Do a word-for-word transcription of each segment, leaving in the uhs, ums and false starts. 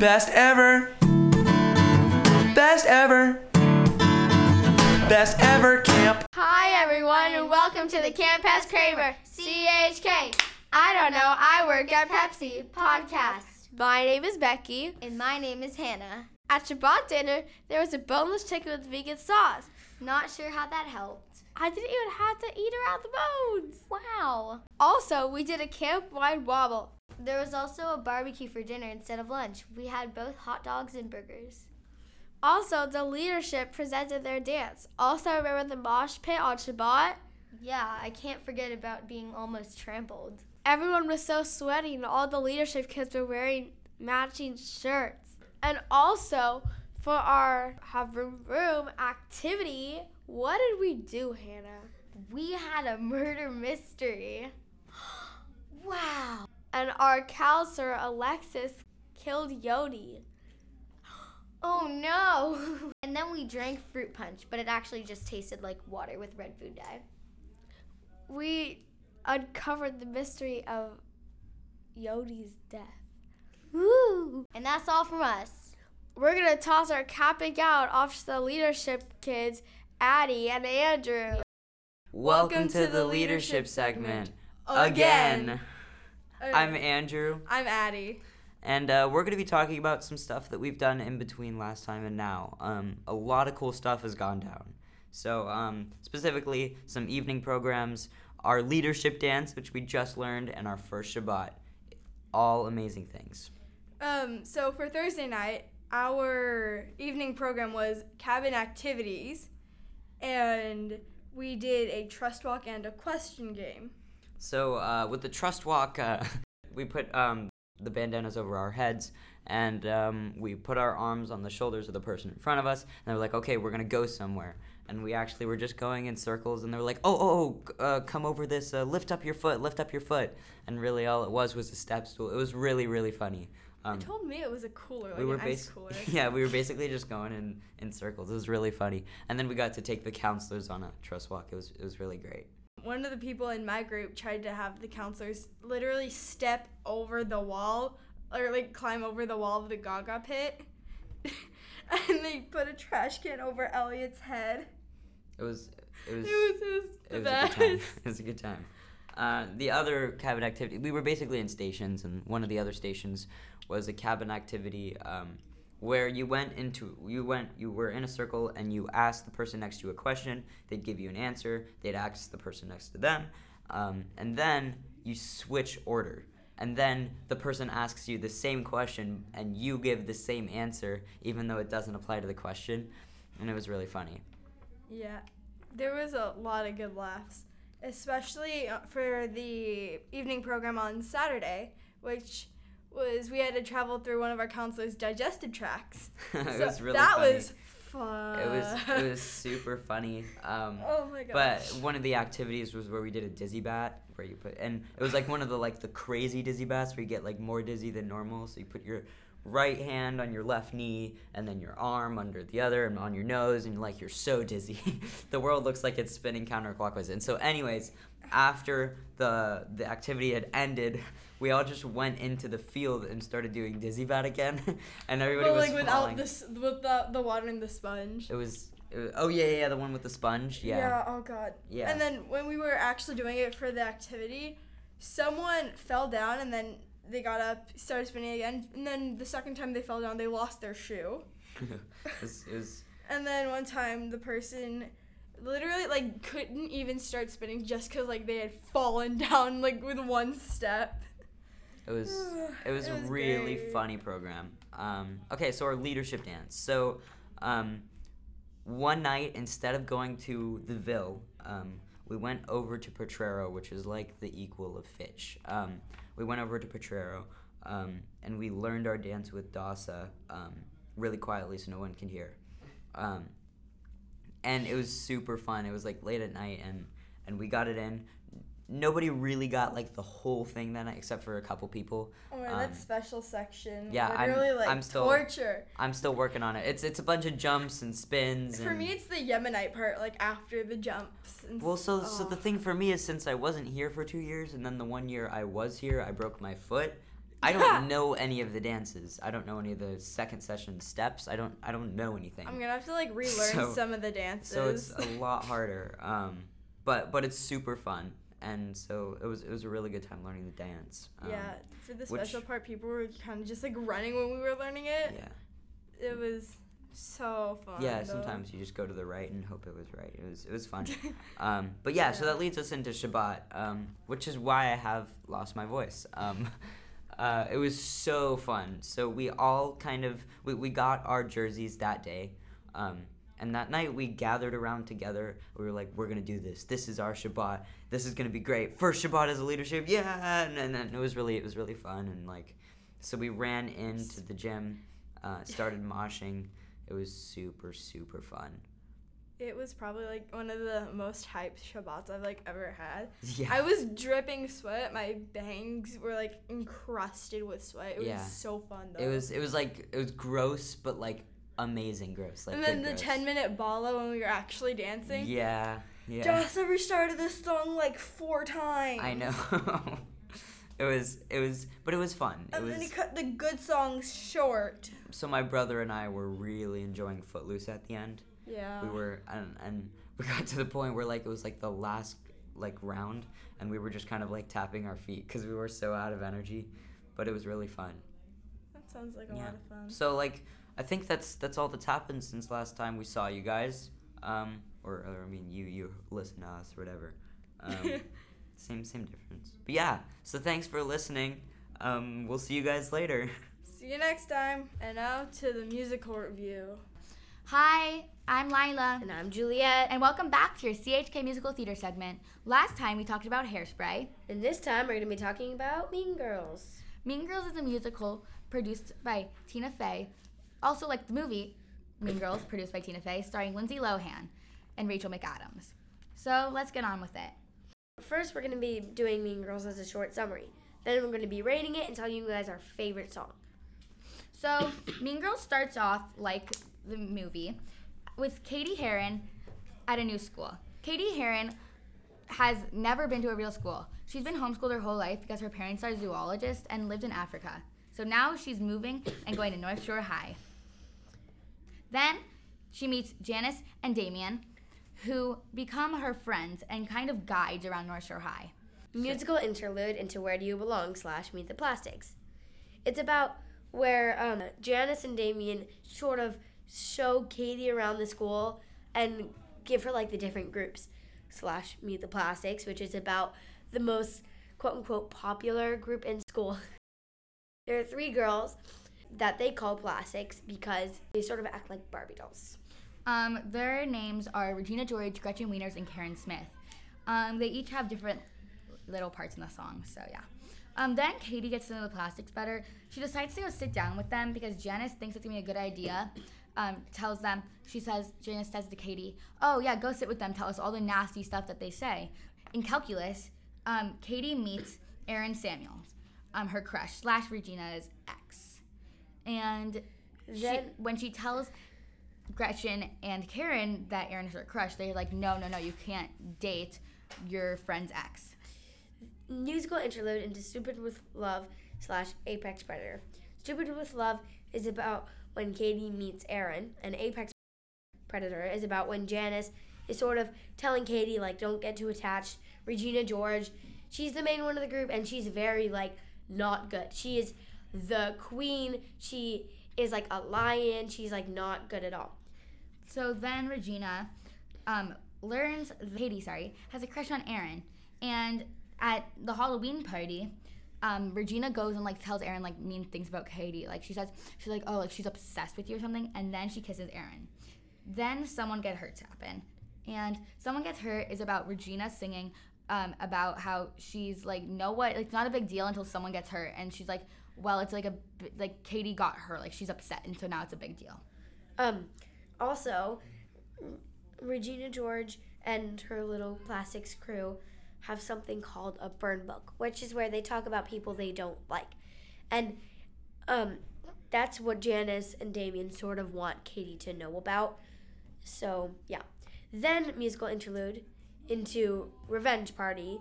Best ever. Best ever. Best ever camp. Hi everyone and welcome to the Camp Pest Craver, C H K. I don't know, I work at Pepsi podcast. My name is Becky. And my name is Hannah. At Shabbat dinner, there was a boneless chicken with vegan sauce. Not sure how that helped. I didn't even have to eat around the bones. Wow. Also, we did a camp-wide wobble. There was also a barbecue for dinner instead of lunch. We had both hot dogs and burgers. Also, the leadership presented their dance. Also, remember the mosh pit on Shabbat? Yeah, I can't forget about being almost trampled. Everyone was so sweaty and all the leadership kids were wearing matching shirts. And also, for our Havurim activity, what did we do, Hannah? We had a murder mystery. Wow. And our counselor, Alexis, killed Yodi. Oh, no. And then we drank fruit punch, but it actually just tasted like water with red food dye. We uncovered the mystery of Yodi's death. Woo! And that's all from us. We're going to toss our cap and gown off to the leadership kids, Addie and Andrew. Welcome, Welcome to, to the leadership, leadership segment again. again. I'm Andrew. I'm Addie. And uh, we're going to be talking about some stuff that we've done in between last time and now. Um, a lot of cool stuff has gone down. So um, specifically, some evening programs, our leadership dance, which we just learned, and our first Shabbat. All amazing things. Um, so for Thursday night, our evening program was cabin activities, and we did a trust walk and a question game. So uh, with the trust walk, uh, we put um, the bandanas over our heads, and um, we put our arms on the shoulders of the person in front of us, and they were like, okay, we're going to go somewhere. And we actually were just going in circles, and they were like, oh, oh, uh, come over this, uh, lift up your foot, lift up your foot. And really all it was was a step stool. It was really, really funny. Um, you told me it was a cooler, like we were an basi- ice cooler. Yeah, we were basically just going in, in circles. It was really funny. And then we got to take the counselors on a trust walk. It was it was really great. One of the people in my group tried to have the counselors literally step over the wall, or like climb over the wall of the Gaga pit. And they put a trash can over Elliot's head. It was it was, it was, it was the it was best. A good time. It was a good time. Uh, the other cabin activity, we were basically in stations, and one of the other stations was a cabin activity um, where you went into you went you were in a circle and you asked the person next to you a question. They'd give you an answer. They'd ask the person next to them, um, and then you switch order. And then the person asks you the same question, and you give the same answer, even though it doesn't apply to the question. And it was really funny. Yeah, there was a lot of good laughs, especially for the evening program on Saturday, which was we had to travel through one of our counselors' digestive tracts. It so was really that funny. was fun. It was it was super funny. Um, oh my gosh! But one of the activities was where we did a dizzy bat. Where you put, and it was like one of the like the crazy dizzy bats where you get like more dizzy than normal. So you put your right hand on your left knee and then your arm under the other and on your nose, and like you're so dizzy. The world looks like it's spinning counterclockwise. And so, anyways, after the the activity had ended, we all just went into the field and started doing dizzy bat again, and everybody but, was like falling. without the without the water and the sponge. It was. Oh, yeah, yeah, the one with the sponge, yeah. Yeah, oh, God. Yeah. And then when we were actually doing it for the activity, someone fell down, and then they got up, started spinning again, and then the second time they fell down, they lost their shoe. it was, it was... And then one time, the person literally, like, couldn't even start spinning just because, like, they had fallen down, like, with one step. It was it was, it was a really great. funny program. Um, okay, so our leadership dance. So, um... one night, instead of going to the Ville, um, we went over to Potrero, which is like the equal of Fitch. Um, we went over to Potrero, um, and we learned our dance with DASA um, really quietly so no one can hear. Um, and it was super fun. It was like late at night, and, and we got it in. Nobody really got like the whole thing that night except for a couple people. Oh, um, that special section. Yeah, I'm really like I'm still, torture. I'm still working on it. It's it's a bunch of jumps and spins. For and, me, it's the Yemenite part, like after the jumps. And well, so oh. so the thing for me is since I wasn't here for two years, and then the one year I was here, I broke my foot. I don't know any of the dances. I don't know any of the second session steps. I don't I don't know anything. I'm going to have to, like, relearn so, some of the dances. So it's a lot harder. Um, but but it's super fun. And so it was it was a really good time learning the dance. Um, yeah, for the special which, part, people were kind of just, like, running when we were learning it. Yeah. It was so fun. Yeah, though. Sometimes you just go to the right and hope it was right. It was it was fun. um, but, yeah, yeah, so that leads us into Shabbat, um, which is why I have lost my voice. Um Uh, it was so fun. So we all kind of, we, we got our jerseys that day. Um, and that night we gathered around together. We were like, we're going to do this. This is our Shabbat. This is going to be great. First Shabbat as a leadership. Yeah. And, and, and it was really, it was really fun. And like, so we ran into the gym, uh, started moshing. It was super, super fun. It was probably, like, one of the most hyped Shabbats I've, like, ever had. Yeah. I was dripping sweat. My bangs were, like, encrusted with sweat. It yeah. was so fun, though. It was, it was like, it was gross, but, like, amazing gross. Like, and then the ten-minute Bala when we were actually dancing. Yeah, yeah. Joss restarted this song, like, four times. I know. It was, it was, but it was fun. And it was, then he cut the good songs short. So my brother and I were really enjoying Footloose at the end. Yeah. We were, and, and we got to the point where, like, it was, like, the last, like, round, and we were just kind of, like, tapping our feet because we were so out of energy, but it was really fun. That sounds like a yeah. lot of fun. So, like, I think that's that's all that's happened since last time we saw you guys, um, or, or I mean, you, you listen to us, or whatever. Um, same, same difference. But, yeah, so thanks for listening. Um, we'll see you guys later. See you next time. And now to the musical review. Hi, I'm Lila. And I'm Juliette. And welcome back to your C H K Musical Theater segment. Last time we talked about Hairspray. And this time we're going to be talking about Mean Girls. Mean Girls is a musical produced by Tina Fey. Also, like the movie Mean Girls, produced by Tina Fey, starring Lindsay Lohan and Rachel McAdams. So let's get on with it. First, we're going to be doing Mean Girls as a short summary. Then we're going to be rating it and telling you guys our favorite song. So Mean Girls starts off like the movie with Cady Heron at a new school. Cady Heron has never been to a real school. She's been homeschooled her whole life because her parents are zoologists and lived in Africa. So now she's moving and going to North Shore High. Then she meets Janis and Damian, who become her friends and kind of guides around North Shore High. Musical interlude into Where Do You Belong slash Meet the Plastics. It's about where um, Janis and Damian sort of show Cady around the school and give her, like, the different groups slash Meet the Plastics, which is about the most quote-unquote popular group in school. There are three girls that they call Plastics because they sort of act like Barbie dolls. Um, their names are Regina George, Gretchen Wieners, and Karen Smith. Um, they each have different little parts in the song, so yeah. Um, then Cady gets to know the Plastics better. She decides to go sit down with them because Janis thinks it's going to be a good idea. Um, tells them, she says, Janis says to Cady, oh yeah, go sit with them, tell us all the nasty stuff that they say. In calculus, um, Cady meets Aaron Samuels, um, her crush, slash Regina's ex. And then, she, when she tells Gretchen and Karen that Aaron is her crush, they're like, no, no, no, you can't date your friend's ex. Musical interlude into Stupid with Love slash Apex Predator. Stupid with Love is about when Cady meets Aaron, and Apex Predator is about when Janis is sort of telling Cady, like, don't get too attached. Regina George, she's the main one of the group, and she's very, like, not good. She is the queen. She is, like, a lion. She's, like, not good at all. So then Regina um, learns, Cady, sorry, has a crush on Aaron, and at the Halloween party, um, Regina goes and, like, tells Aaron, like, mean things about Cady. Like, she says, she's like, oh, like, she's obsessed with you or something, and then she kisses Aaron. Then someone get hurt's happen. And someone gets hurt is about Regina singing um, about how she's, like, no what, like, it's not a big deal until someone gets hurt. And she's like, well, it's, like, a, like, Cady got hurt. Like, she's upset, and so now it's a big deal. Um, also, Regina George and her little Plastics crew have something called a burn book, which is where they talk about people they don't like. And um, that's what Janis and Damian sort of want Cady to know about. So, yeah. Then musical interlude into Revenge Party,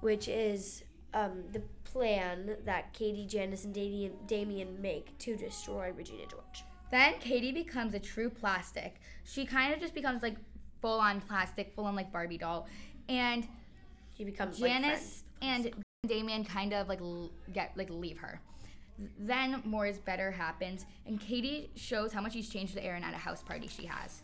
which is um, the plan that Cady, Janis, and Damian make to destroy Regina George. Then Cady becomes a true plastic. She kind of just becomes like full-on plastic, full-on like Barbie doll. And she becomes Janis like and Damian kind of like get like leave her. Then more is better happens, and Cady shows how much she's changed to Aaron at a house party she has.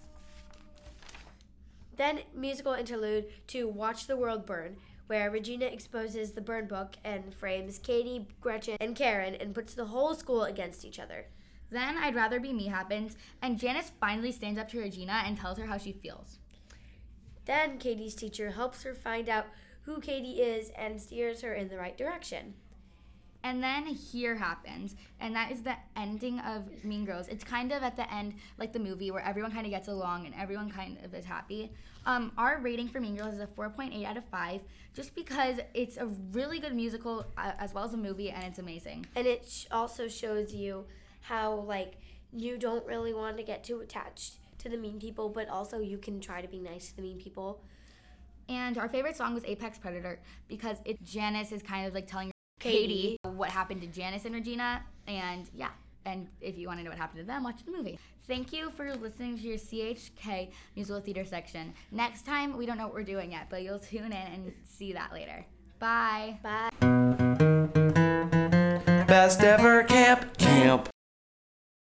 Then musical interlude to Watch the World Burn, where Regina exposes the burn book and frames Cady, Gretchen, and Karen and puts the whole school against each other. Then I'd Rather Be Me happens, and Janis finally stands up to Regina and tells her how she feels. Then Katie's teacher helps her find out who Cady is and steers her in the right direction. And then Here happens, and that is the ending of Mean Girls. It's kind of at the end, like the movie, where everyone kind of gets along and everyone kind of is happy. Um, our rating for Mean Girls is a four point eight out of five, just because it's a really good musical uh, as well as a movie, and it's amazing. And it sh- also shows you how, like, you don't really want to get too attached to the mean people, but also you can try to be nice to the mean people. And our favorite song was Apex Predator, because it Janis is kind of, like, telling Cady what happened to Janis and Regina, and yeah, and if you want to know what happened to them, watch the movie. Thank you for listening to your C H K musical theater section. Next time, we don't know what we're doing yet, but you'll tune in and see that later. Bye. Bye. Best ever camp. Camp.